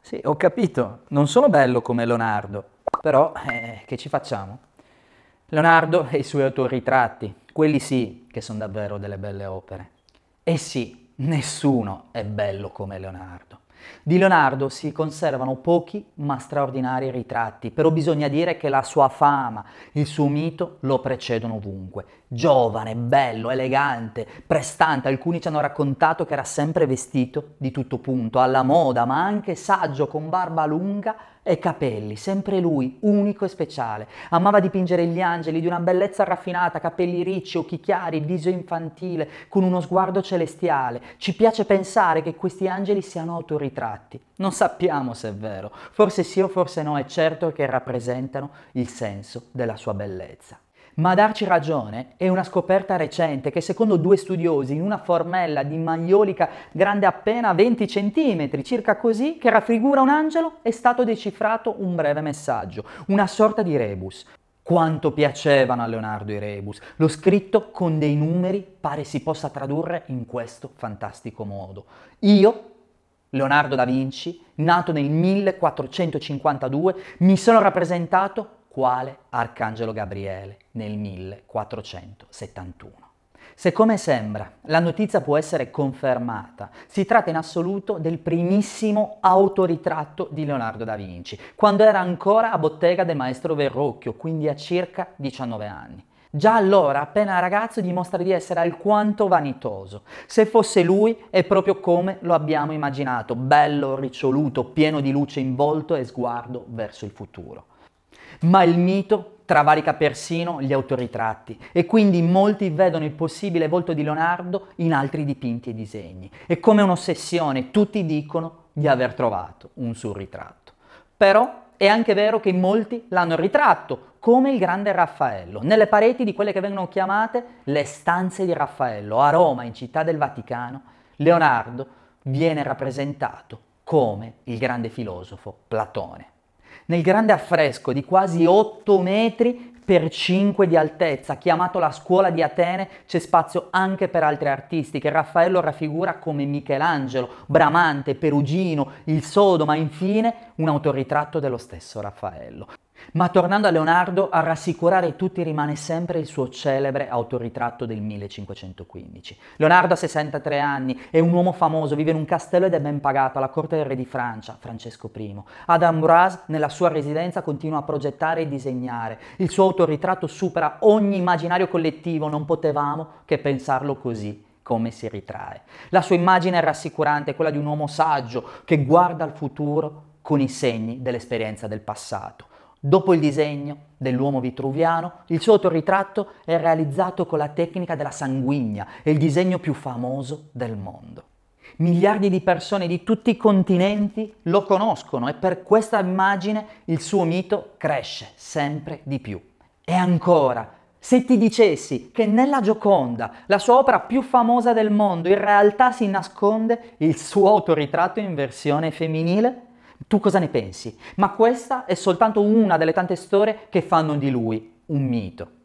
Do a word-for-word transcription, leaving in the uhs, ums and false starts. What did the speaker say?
Sì, ho capito, non sono bello come Leonardo, però eh, che ci facciamo? Leonardo e i suoi autoritratti, quelli sì che sono davvero delle belle opere. E sì, nessuno è bello come Leonardo. Di Leonardo si conservano pochi ma straordinari ritratti, però bisogna dire che la sua fama, il suo mito lo precedono ovunque. Giovane, bello, elegante, prestante, alcuni ci hanno raccontato che era sempre vestito di tutto punto, alla moda, ma anche saggio, con barba lunga e capelli, sempre lui, unico e speciale. Amava dipingere gli angeli di una bellezza raffinata, capelli ricci, occhi chiari, viso infantile, con uno sguardo celestiale. Ci piace pensare che questi angeli siano autoritratti. Non sappiamo se è vero, forse sì o forse no, è certo che rappresentano il senso della sua bellezza. Ma a darci ragione è una scoperta recente che secondo due studiosi in una formella di magliolica grande appena venti centimetri, circa così, che raffigura un angelo, è stato decifrato un breve messaggio, una sorta di rebus. Quanto piacevano a Leonardo i rebus, lo scritto con dei numeri pare si possa tradurre in questo fantastico modo. Io, Leonardo da Vinci, nato nel millequattrocentocinquantadue, mi sono rappresentato quale Arcangelo Gabriele nel millequattrocentosettantuno. Se come sembra la notizia può essere confermata, si tratta in assoluto del primissimo autoritratto di Leonardo da Vinci, quando era ancora a bottega del maestro Verrocchio, quindi a circa diciannove anni. Già allora, appena ragazzo, dimostra di essere alquanto vanitoso. Se fosse lui, è proprio come lo abbiamo immaginato, bello, riccioluto, pieno di luce in volto e sguardo verso il futuro. Ma il mito travalica persino gli autoritratti e quindi molti vedono il possibile volto di Leonardo in altri dipinti e disegni. È come un'ossessione, tutti dicono di aver trovato un suo ritratto. Però è anche vero che molti l'hanno ritratto, come il grande Raffaello, nelle pareti di quelle che vengono chiamate le stanze di Raffaello. A Roma, in Città del Vaticano, Leonardo viene rappresentato come il grande filosofo Platone. Nel grande affresco di quasi otto metri per cinque di altezza, chiamato La Scuola di Atene, c'è spazio anche per altri artisti che Raffaello raffigura come Michelangelo, Bramante, Perugino, il Sodoma, infine un autoritratto dello stesso Raffaello. Ma tornando a Leonardo, a rassicurare tutti rimane sempre il suo celebre autoritratto del millecinquecentoquindici. Leonardo ha sessantatré anni, è un uomo famoso, vive in un castello ed è ben pagato alla corte del re di Francia, Francesco primo. Ad Amboise, nella sua residenza, continua a progettare e disegnare. Il suo autoritratto supera ogni immaginario collettivo, non potevamo che pensarlo così come si ritrae. La sua immagine è rassicurante, è quella di un uomo saggio che guarda al futuro con i segni dell'esperienza del passato. Dopo il disegno dell'uomo vitruviano, il suo autoritratto è realizzato con la tecnica della sanguigna, è il disegno più famoso del mondo. Miliardi di persone di tutti i continenti lo conoscono e per questa immagine il suo mito cresce sempre di più. E ancora, se ti dicessi che nella Gioconda, la sua opera più famosa del mondo, in realtà si nasconde il suo autoritratto in versione femminile? Tu cosa ne pensi? Ma questa è soltanto una delle tante storie che fanno di lui un mito.